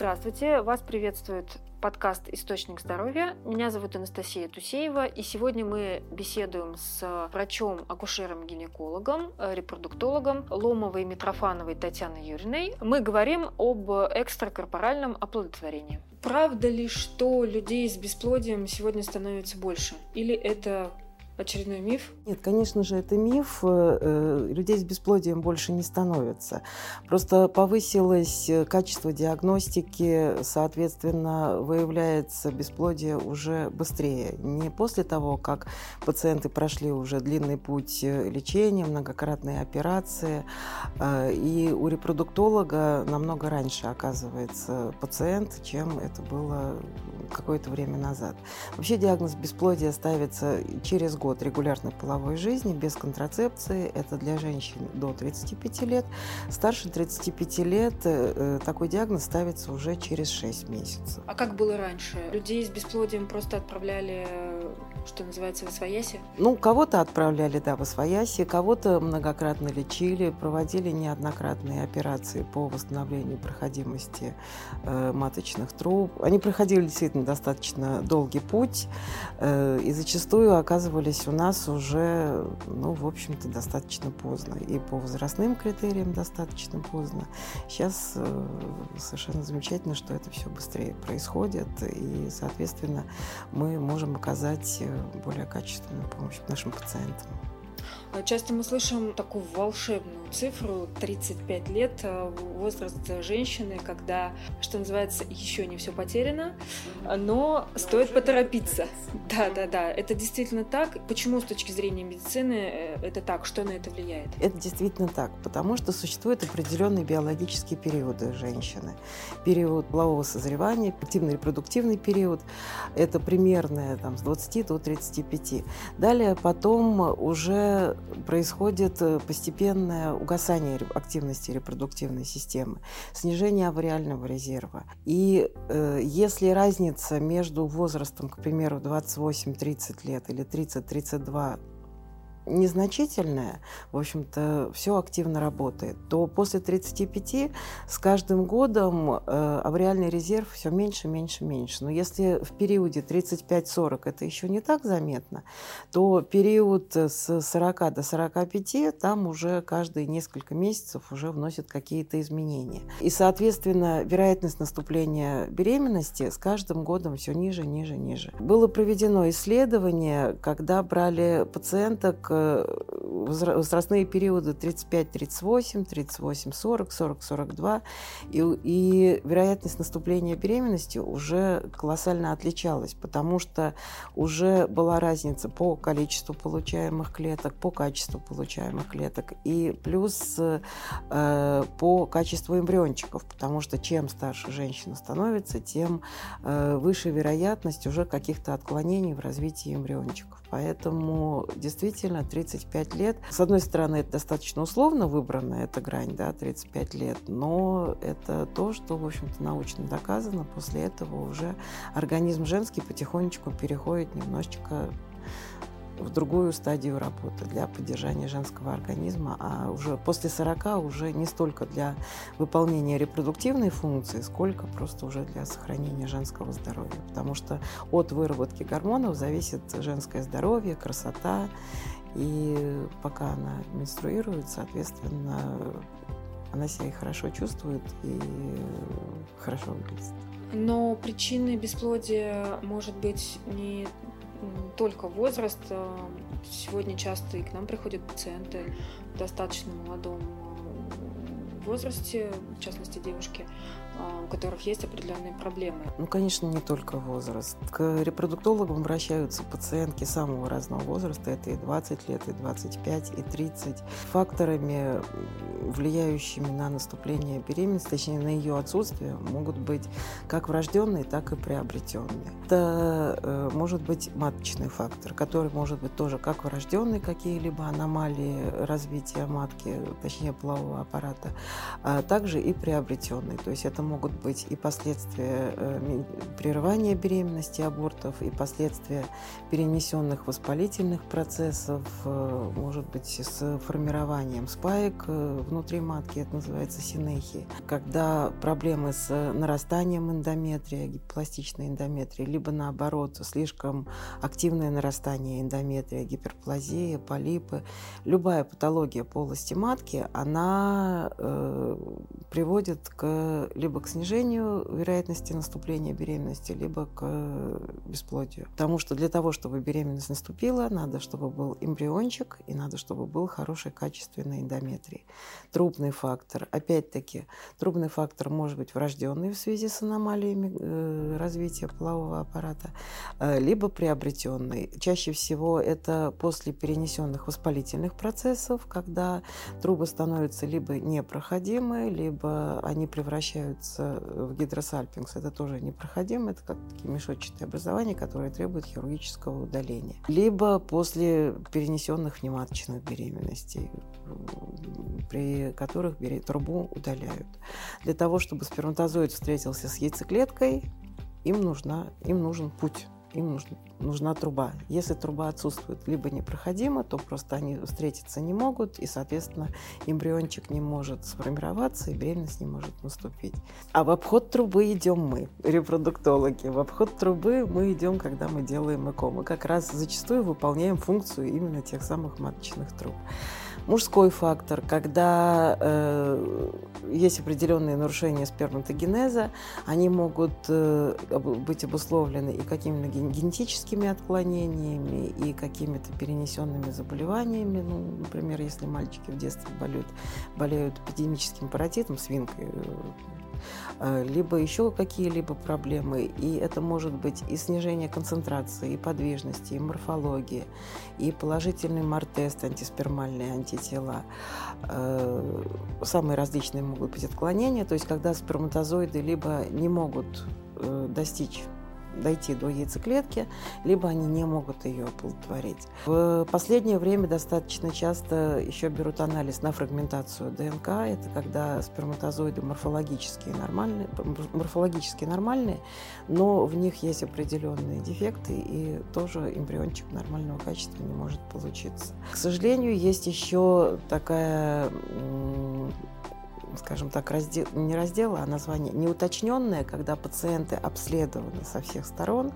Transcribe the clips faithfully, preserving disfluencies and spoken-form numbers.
Здравствуйте, вас приветствует подкаст «Источник здоровья». Меня зовут Анастасия Тусеева, и сегодня мы беседуем с врачом-акушером-гинекологом, репродуктологом Ломовой-Митрофановой Татьяной Юрьевной. Мы говорим об экстракорпоральном оплодотворении. Правда ли, что людей с бесплодием сегодня становится больше? Или это очередной миф? Нет, конечно же, это миф. Людей с бесплодием больше не становится. Просто повысилось качество диагностики, соответственно, выявляется бесплодие уже быстрее. Не после того, как пациенты прошли уже длинный путь лечения, многократные операции. И у репродуктолога намного раньше оказывается пациент, чем это было какое-то время назад. Вообще диагноз бесплодия ставится через год от регулярной половой жизни, без контрацепции. Это для женщин до тридцати пяти лет. Старше тридцати пяти лет такой диагноз ставится уже через шесть месяцев. А как было раньше? Людей с бесплодием просто отправляли, что называется, в освояси? Ну, кого-то отправляли, да, в освояси, кого-то многократно лечили, проводили неоднократные операции по восстановлению проходимости э, маточных труб. Они проходили действительно достаточно долгий путь э, и зачастую оказывались у нас уже, ну, в общем-то, достаточно поздно. И по возрастным критериям достаточно поздно. Сейчас э, совершенно замечательно, что это все быстрее происходит, и, соответственно, мы можем оказать более качественную помощь нашим пациентам. Часто мы слышим такую волшебную цифру – тридцать пять лет, возраст женщины, когда, что называется, еще не все потеряно, но стоит поторопиться. Да-да-да, это действительно так. Почему с точки зрения медицины это так? Что на это влияет? Это действительно так, потому что существуют определенные биологические периоды женщины. Период полового созревания, активно-репродуктивный период – это примерно там, с двадцати до тридцати пяти. Далее потом уже происходит постепенное угасание активности репродуктивной системы, снижение овариального резерва. И э, если разница между возрастом, к примеру, двадцать восемь - тридцать лет или тридцать - тридцать два незначительное, в общем-то, все активно работает, то после тридцати пяти с каждым годом э, овариальный резерв все меньше, меньше, меньше. Но если в периоде тридцать пять - сорок это еще не так заметно, то период с сорока до сорока пяти там уже каждые несколько месяцев уже вносят какие-то изменения. И, соответственно, вероятность наступления беременности с каждым годом все ниже, ниже, ниже. Было проведено исследование, когда брали пациенток возрастные периоды тридцать пять - тридцать восемь, тридцать восемь - сорок, сорок - сорок два, и, и вероятность наступления беременности уже колоссально отличалась, потому что уже была разница по количеству получаемых клеток, по качеству получаемых клеток и плюс э, по качеству эмбриончиков, потому что чем старше женщина становится, тем э, выше вероятность уже каких-то отклонений в развитии эмбриончиков. Поэтому действительно тридцать пять лет, с одной стороны, это достаточно условно выбрана эта грань, да, тридцать пять лет, но это то, что, в общем-то, научно доказано. После этого уже организм женский потихонечку переходит немножечко в другую стадию работы для поддержания женского организма, а уже после сорока уже не столько для выполнения репродуктивной функции, сколько просто уже для сохранения женского здоровья, потому что от выработки гормонов зависит женское здоровье, красота, и пока она менструирует, соответственно, она себя и хорошо чувствует, и хорошо выглядит. Но причиной бесплодия может быть не только возраст. Сегодня часто и к нам приходят пациенты в достаточно молодом возрасте, в частности девушки, у которых есть определенные проблемы. Ну, конечно, не только возраст. К репродуктологам обращаются пациентки самого разного возраста. Это и двадцать лет, и двадцать пять, и тридцать. Факторами, влияющими на наступление беременности, точнее, на ее отсутствие, могут быть как врожденные, так и приобретенные. Это э, может быть маточный фактор, который может быть тоже как врожденный, какие-либо аномалии развития матки, точнее, полового аппарата, а также и приобретенный. То есть это могут быть и последствия прерывания беременности, абортов, и последствия перенесенных воспалительных процессов, может быть, с формированием спаек внутри матки, это называется синехия, когда проблемы с нарастанием эндометрия, гипопластичной эндометрии, либо наоборот, слишком активное нарастание эндометрия, гиперплазия, полипы. Любая патология полости матки, она э, приводит к, либо к снижению вероятности наступления беременности, либо к бесплодию. Потому что для того, чтобы беременность наступила, надо, чтобы был эмбриончик, и надо, чтобы был хороший качественный эндометрий. Трубный фактор. Опять-таки, трубный фактор может быть врожденный в связи с аномалиями э, развития полового аппарата, э, либо приобретенный. Чаще всего это после перенесенных воспалительных процессов, когда трубы становятся либо непроходимы, либо они превращаются в гидросальпинкс. Это тоже непроходимо, это как такие мешочатые образования, которые требуют хирургического удаления. Либо после перенесенных внематочных беременностей, при которых трубу удаляют. Для того, чтобы сперматозоид встретился с яйцеклеткой, им нужна, им нужен путь. Им нужна, нужна труба. Если труба отсутствует, либо непроходима, то просто они встретиться не могут, и, соответственно, эмбриончик не может сформироваться, и беременность не может наступить. А в обход трубы идем мы, репродуктологи. В обход трубы мы идем, когда мы делаем ЭКО. Мы как раз зачастую выполняем функцию именно тех самых маточных труб. Мужской фактор, когда э, есть определенные нарушения сперматогенеза, они могут э, быть обусловлены и какими-то генетическими отклонениями, и какими-то перенесенными заболеваниями. Ну, например, если мальчики в детстве болеют, болеют эпидемическим паротитом, свинкой, либо еще какие-либо проблемы. И это может быть и снижение концентрации, и подвижности, и морфологии, и положительный мартест, антиспермальные антитела. Самые различные могут быть отклонения, то есть когда сперматозоиды либо не могут достичь дойти до яйцеклетки, либо они не могут ее оплодотворить. В последнее время достаточно часто еще берут анализ на фрагментацию ДНК. Это когда сперматозоиды морфологически нормальные, морфологически нормальные, но в них есть определенные дефекты, и тоже эмбриончик нормального качества не может получиться. К сожалению, есть еще такая... скажем так, раздел, не раздел, а название неуточненное, когда пациенты обследованы со всех сторон,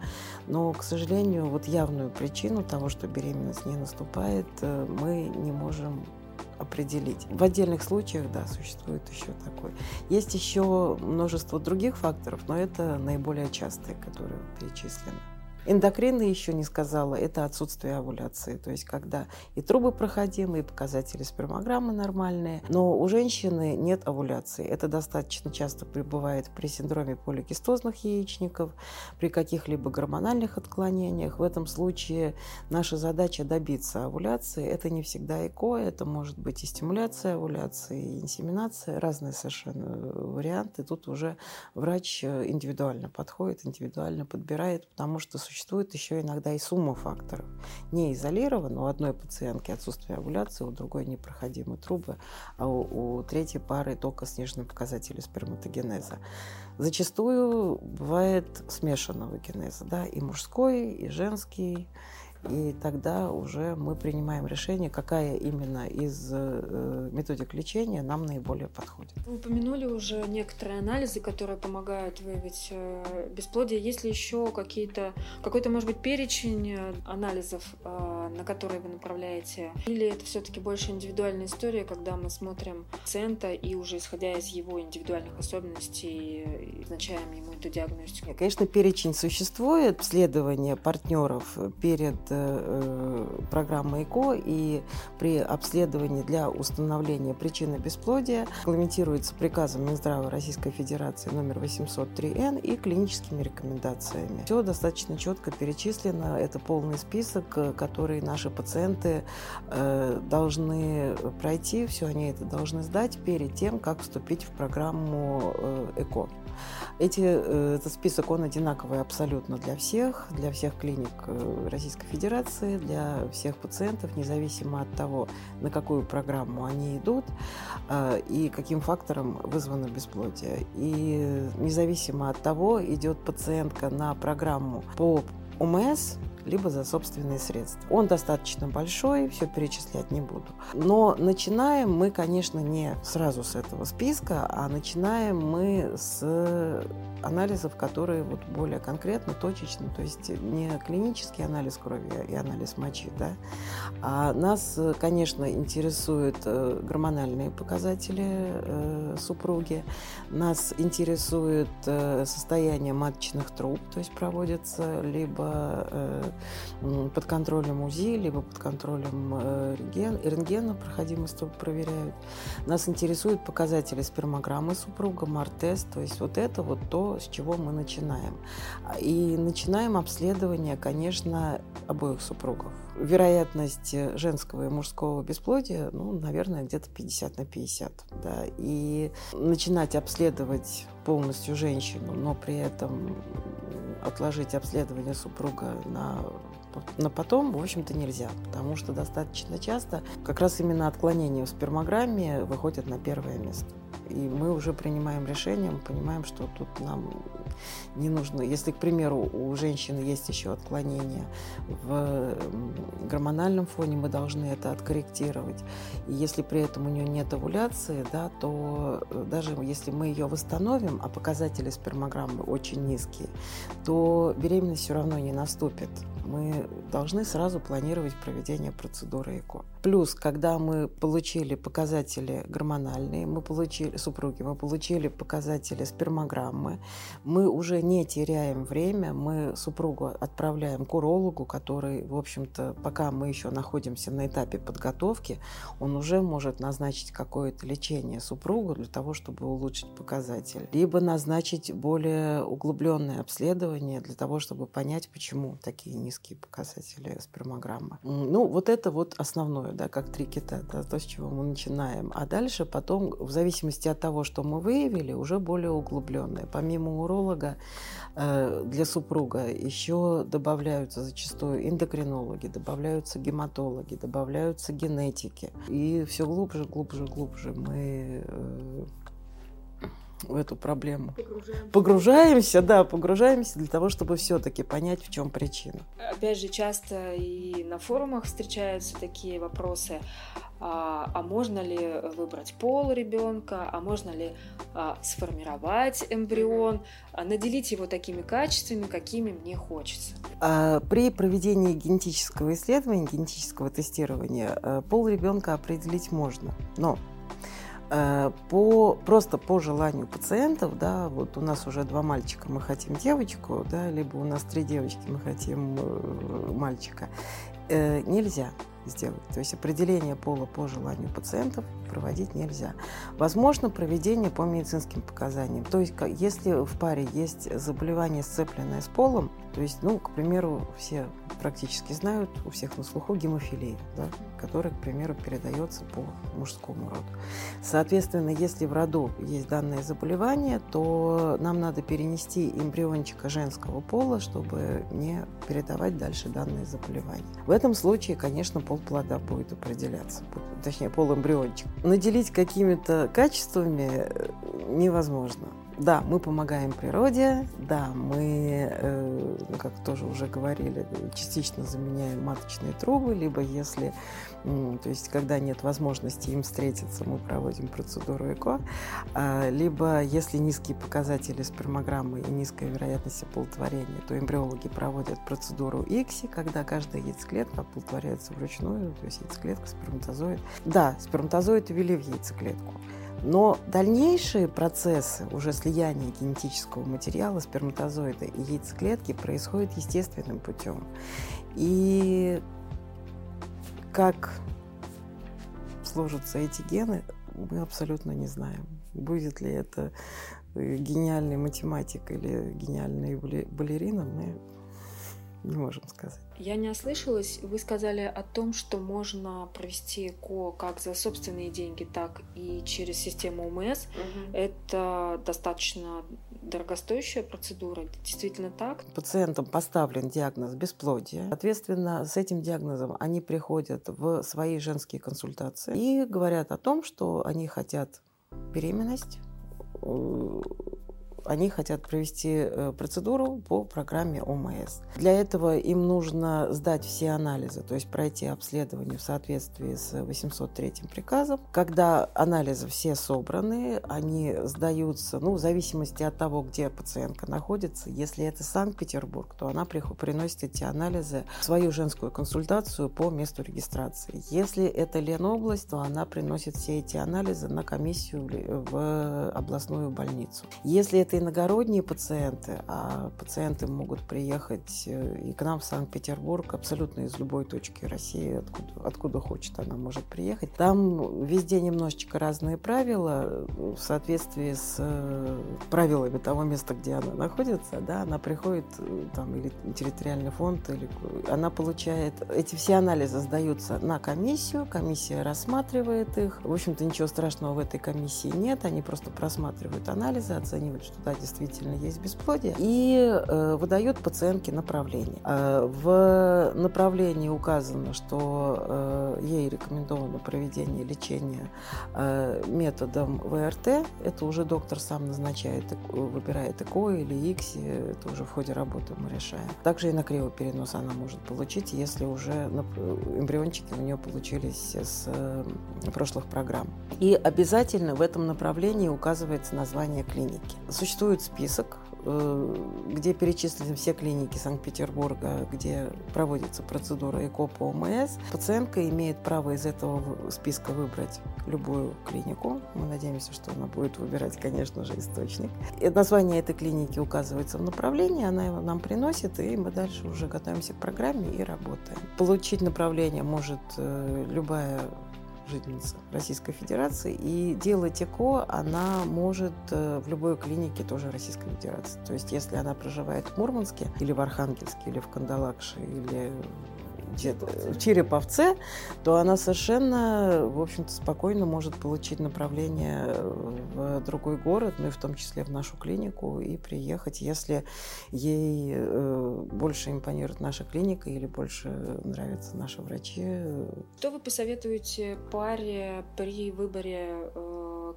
но, к сожалению, вот явную причину того, что беременность не наступает, мы не можем определить. В отдельных случаях, да, существует еще такой. Есть еще множество других факторов, но это наиболее частые, которые перечислены. Эндокринные еще не сказала, это отсутствие овуляции, то есть когда и трубы проходимы, и показатели спермограммы нормальные, но у женщины нет овуляции. Это достаточно часто бывает при синдроме поликистозных яичников, при каких-либо гормональных отклонениях. В этом случае наша задача добиться овуляции. Это не всегда ЭКО, это может быть и стимуляция овуляции, и инсеминация, разные совершенно варианты. Тут уже врач индивидуально подходит, индивидуально подбирает, потому что существует Существует еще иногда и сумма факторов. Не изолирован. У одной пациентки отсутствие овуляции, у другой непроходимые трубы, а у, у третьей пары только сниженные показатели сперматогенеза. Зачастую бывает смешанного генеза, да, и мужской, и женский. И тогда уже мы принимаем решение, какая именно из методик лечения нам наиболее подходит. Вы упомянули уже некоторые анализы, которые помогают выявить бесплодие. Есть ли еще какие-то, какой-то, может быть, перечень анализов, на которые вы направляете? Или это все-таки больше индивидуальная история, когда мы смотрим пациента и уже исходя из его индивидуальных особенностей назначаем ему эту диагностику? Конечно, перечень существует, обследование партнеров перед программа ЭКО, и при обследовании для установления причины бесплодия регламентируется приказом Минздрава Российской Федерации номер восемьсот три эн и клиническими рекомендациями. Все достаточно четко перечислено. Это полный список, который наши пациенты должны пройти. Все они это должны сдать перед тем, как вступить в программу ЭКО. Эти, этот список, он одинаковый абсолютно для всех, для всех клиник Российской Федерации, для всех пациентов, независимо от того, на какую программу они идут. и каким фактором вызвано бесплодие. И независимо от того, идет пациентка на программу по ОМС, либо за собственные средства. Он достаточно большой, все перечислять не буду. Но начинаем мы, конечно, не сразу с этого списка, а начинаем мы с анализов, которые вот более конкретно, точечно, то есть не клинический анализ крови и анализ мочи, да. А нас, конечно, интересуют гормональные показатели супруги, нас интересует состояние маточных труб, то есть проводится либо под контролем УЗИ, либо под контролем рентген, рентгена, проходимость труб проверяют. Нас интересуют показатели спермограммы супруга, мартест, то есть вот это вот то, с чего мы начинаем. И начинаем обследование, конечно, обоих супругов. Вероятность женского и мужского бесплодия, ну, наверное, где-то пятьдесят на пятьдесят, да. И начинать обследовать полностью женщину, но при этом отложить обследование супруга на, на потом, в общем-то, нельзя, потому что достаточно часто как раз именно отклонения в спермограмме выходят на первое место. И мы уже принимаем решение, мы понимаем, что тут нам не нужно. Если, к примеру, у женщины есть еще отклонения в гормональном фоне, мы должны это откорректировать. И если при этом у нее нет овуляции, да, то даже если мы ее восстановим, а показатели спермограммы очень низкие, то беременность все равно не наступит. Мы должны сразу планировать проведение процедуры ЭКО. Плюс, когда мы получили показатели гормональные, мы получили, супруги, мы получили показатели спермограммы, мы уже не теряем время, мы супругу отправляем к урологу, который, в общем-то, пока мы еще находимся на этапе подготовки, он уже может назначить какое-то лечение супругу для того, чтобы улучшить показатели. Либо назначить более углубленное обследование для того, чтобы понять, почему такие низкие показатели спермограммы. Ну, вот это вот основное, да, как три кита, да, то, с чего мы начинаем. А дальше потом, в зависимости от того, что мы выявили, уже более углубленное. Помимо уролога для супруга еще добавляются зачастую эндокринологи, добавляются гематологи, добавляются генетики. И все глубже, глубже, глубже мы в эту проблему. Погружаемся. погружаемся, да, погружаемся для того, чтобы все-таки понять, в чем причина. Опять же, часто и на форумах встречаются такие вопросы. А, а можно ли выбрать пол ребенка, а можно ли а, сформировать эмбрион, а наделить его такими качествами, какими мне хочется? При проведении генетического исследования, генетического тестирования, пол ребенка определить можно, но По, просто по желанию пациентов, да, вот у нас уже два мальчика, мы хотим девочку, да, либо у нас три девочки, мы хотим мальчика, э, нельзя сделать. То есть определение пола по желанию пациентов проводить нельзя. Возможно, проведение по медицинским показаниям. То есть если в паре есть заболевание, сцепленное с полом, то есть, ну, к примеру, все практически знают, у всех на слуху гемофилия, да, которая, к примеру, передается по мужскому роду. Соответственно, если в роду есть данное заболевание, то нам надо перенести эмбриончика женского пола, чтобы не передавать дальше данное заболевание. В этом случае, конечно, пол плода будет определяться, точнее, пол эмбриончика. Наделить какими-то качествами невозможно. Да, мы помогаем природе, да, мы, э, как тоже уже говорили, частично заменяем маточные трубы, либо если, э, то есть, когда нет возможности им встретиться, мы проводим процедуру ЭКО, э, либо если низкие показатели спермограммы и низкая вероятность оплодотворения, то эмбриологи проводят процедуру ИКСИ, когда каждая яйцеклетка оплодотворяется вручную, то есть яйцеклетка, сперматозоид. Да, сперматозоид ввели в яйцеклетку. Но дальнейшие процессы уже слияния генетического материала сперматозоида и яйцеклетки происходят естественным путем. И как сложатся эти гены, мы абсолютно не знаем. Будет ли это гениальный математик или гениальная балерина, мы не можем сказать. Я не ослышалась. Вы сказали о том, что можно провести ЭКО как за собственные деньги, так и через систему ОМС. Угу. Это достаточно дорогостоящая процедура. Это действительно так. Пациентам поставлен диагноз бесплодия. Соответственно, с этим диагнозом они приходят в свои женские консультации и говорят о том, что они хотят беременность, они хотят провести процедуру по программе О М С. Для этого им нужно сдать все анализы, то есть пройти обследование в соответствии с восемьсот третьим приказом. Когда анализы все собраны, они сдаются, ну, в зависимости от того, где пациентка находится. Если это Санкт-Петербург, то она приносит эти анализы в свою женскую консультацию по месту регистрации. Если это Ленобласть, то она приносит все эти анализы на комиссию в областную больницу. Если это иногородние пациенты, а пациенты могут приехать и к нам в Санкт-Петербург абсолютно из любой точки России, откуда, откуда хочет она может приехать. Там везде немножечко разные правила в соответствии с правилами того места, где она находится. Да, она приходит там, или территориальный фонд, или она получает... Эти все анализы сдаются на комиссию, комиссия рассматривает их. В общем-то, ничего страшного в этой комиссии нет, они просто просматривают анализы, оценивают, что да, действительно есть бесплодие, и э, выдает пациентке направление. Э, в направлении указано, что э, ей рекомендовано проведение лечения э, методом В Р Т. Это уже доктор сам назначает, выбирает ИКО или ИКСИ. Это уже в ходе работы мы решаем. Также и на криоперенос она может получить, если уже эмбриончики у нее получились с э, прошлых программ. И обязательно в этом направлении указывается название клиники. Существует список, где перечислены все клиники Санкт-Петербурга, где проводится процедура ЭКО по О М С. Пациентка имеет право из этого списка выбрать любую клинику. Мы надеемся, что она будет выбирать, конечно же, Источник. И название этой клиники указывается в направлении, она его нам приносит, и мы дальше уже готовимся к программе и работаем. Получить направление может любая жительница Российской Федерации, и делать ЭКО она может в любой клинике тоже Российской Федерации. То есть, если она проживает в Мурманске, или в Архангельске, или в Кандалакше, или в Череповце, то она совершенно, в общем-то, спокойно может получить направление в другой город, ну и в том числе в нашу клинику, и приехать, если ей больше импонирует наша клиника или больше нравятся наши врачи. Что вы посоветуете паре при выборе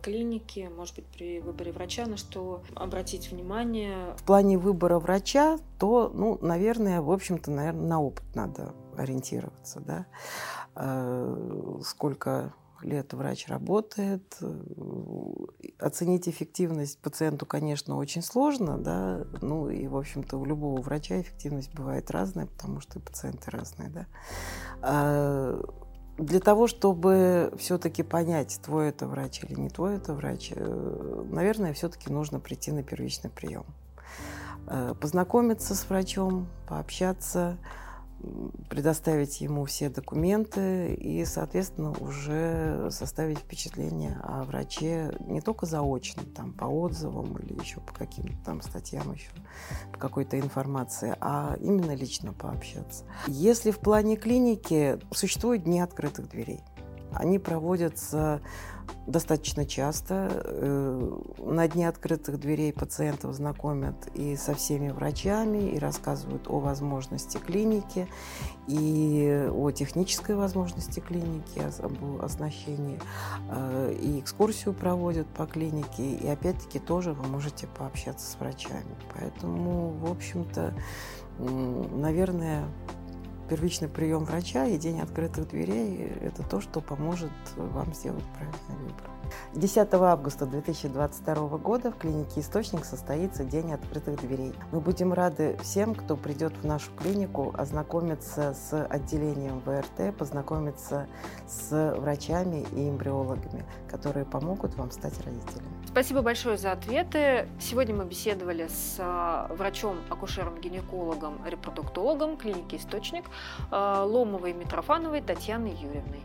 клиники, может быть, при выборе врача, на что обратить внимание? В плане выбора врача, то, ну, наверное, в общем-то, наверное, на опыт надо ориентироваться, да, сколько лет врач работает. Оценить эффективность пациенту, конечно, очень сложно, да, ну и, в общем-то, у любого врача эффективность бывает разная, потому что и пациенты разные, да. Для того, чтобы все-таки понять, твой это врач или не твой это врач, наверное, все-таки нужно прийти на первичный прием. Познакомиться с врачом, пообщаться, предоставить ему все документы и, соответственно, уже составить впечатление о враче не только заочно, там, по отзывам или еще по каким-то там статьям, еще по какой-то информации, а именно лично пообщаться. Если в плане клиники существуют дни открытых дверей, они проводятся достаточно часто. На дне открытых дверей пациентов знакомят и со всеми врачами, и рассказывают о возможности клиники, и о технической возможности клиники, об оснащении. И экскурсию проводят по клинике, и опять-таки тоже вы можете пообщаться с врачами. Поэтому, в общем-то, наверное, первичный прием врача и день открытых дверей – это то, что поможет вам сделать правильный выбор. десятого августа две тысячи двадцать второго года в клинике «Источник» состоится День открытых дверей. Мы будем рады всем, кто придет в нашу клинику, ознакомиться с отделением В Р Т, познакомиться с врачами и эмбриологами, которые помогут вам стать родителями. Спасибо большое за ответы. Сегодня мы беседовали с врачом-акушером-гинекологом-репродуктологом клиники «Источник» Ломовой-Митрофановой Татьяной Юрьевной.